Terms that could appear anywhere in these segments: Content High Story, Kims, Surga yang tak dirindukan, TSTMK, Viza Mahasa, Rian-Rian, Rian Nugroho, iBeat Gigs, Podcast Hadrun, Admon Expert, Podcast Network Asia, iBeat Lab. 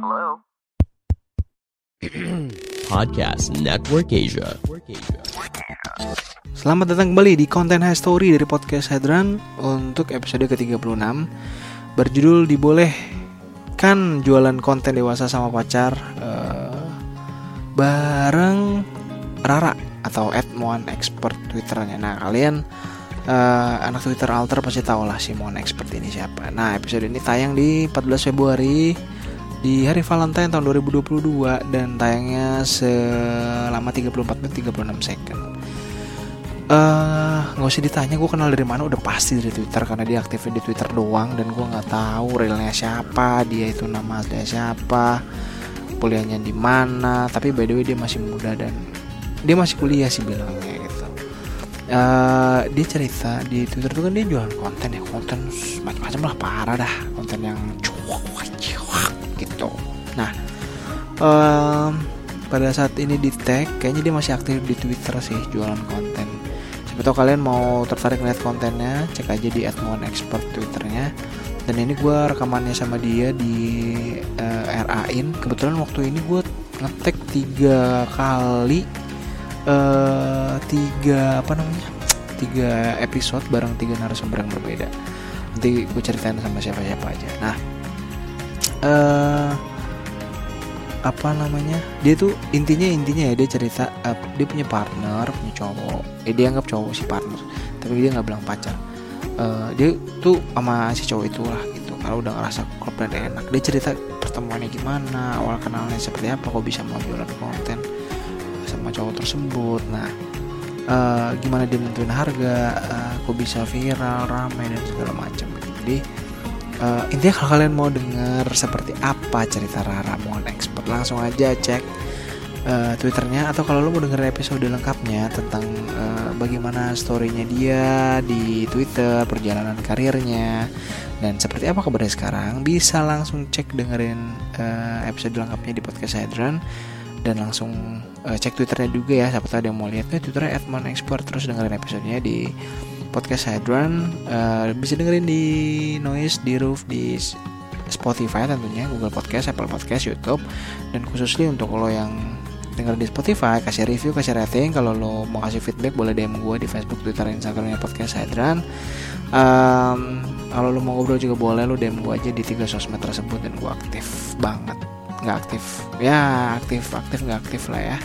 Hello. Podcast Network Asia. Selamat datang kembali di Content High Story dari Podcast Hadrun untuk episode ke-36 berjudul Dibolehkan Jualan Konten Dewasa sama Pacar bareng Rara atau Admon Expert Twitternya. Nah, kalian anak Twitter alter pasti tahu lah si Mon Expert ini siapa. Nah, episode ini tayang di 14 Februari di hari Valentine tahun 2022 dan tayangnya selama 34 menit 36 second. Nggak usah ditanya gue kenal dari mana, udah pasti dari Twitter karena dia aktifnya di Twitter doang dan gue nggak tahu realnya siapa dia itu, nama aslinya siapa, kuliahnya di mana. Tapi by the way dia masih muda dan dia masih kuliah sih bilangnya. Dia cerita di Twitter tuh kan dia jualan konten ya, konten macam-macam lah, parah dah, konten yang cuak gitu. Nah, pada saat ini di tag kayaknya dia masih aktif di Twitter sih jualan konten. Siapa tahu kalian mau tertarik lihat kontennya, cek aja di @monexpert Twitternya. Dan ini gue rekamannya sama dia di RA-in. Kebetulan waktu ini gue nge-tag 3 episode bareng 3 narasumber yang berbeda. Nanti gue ceritain sama siapa-siapa aja. Nah, dia tuh intinya ya, dia cerita dia punya partner, punya cowok. Dia anggap cowok si partner, tapi dia nggak bilang pacar. Dia tuh sama si cowok itu lah gitu. Kalau udah ngerasa klopnya enak, dia cerita pertemuannya gimana, awal kenalnya seperti apa, kok bisa mau jualan konten sama cowok tersebut. Nah, gimana dia nentuin harga, kok bisa viral, ramai dan segala macam. Jadi intinya kalau kalian mau dengar seperti apa cerita Rara Mon Expert, langsung aja cek Twitternya. Atau kalau lo mau denger episode lengkapnya tentang bagaimana storynya dia di Twitter, perjalanan karirnya dan seperti apa kabarnya sekarang, bisa langsung cek dengerin episode lengkapnya di Podcast Hadrun. Dan langsung cek Twitternya juga ya, siapa tahu ada yang mau lihat Twitternya @admonexpert. Terus dengerin episodenya di Podcast Hadrun, bisa dengerin di Noise, di Roof, di Spotify tentunya, Google Podcast, Apple Podcast, YouTube. Dan khususnya untuk lo yang denger di Spotify, kasih review, kasih rating. Kalau lo mau kasih feedback boleh DM gue di Facebook, Twitter, Instagramnya Podcast Hadrun. Kalau lo mau ngobrol juga boleh, lo DM gue aja di 3 sosmed tersebut dan gue aktif banget. Nggak aktif lah ya.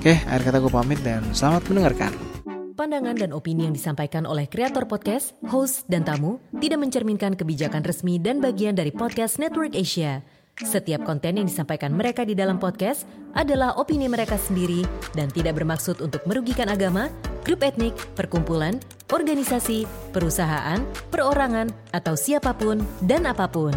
Oke, akhir kata gue pamit dan selamat mendengarkan. Pandangan dan opini yang disampaikan oleh kreator podcast, host, dan tamu tidak mencerminkan kebijakan resmi dan bagian dari Podcast Network Asia. Setiap konten yang disampaikan mereka di dalam podcast adalah opini mereka sendiri dan tidak bermaksud untuk merugikan agama, grup etnik, perkumpulan, organisasi, perusahaan, perorangan, atau siapapun dan apapun.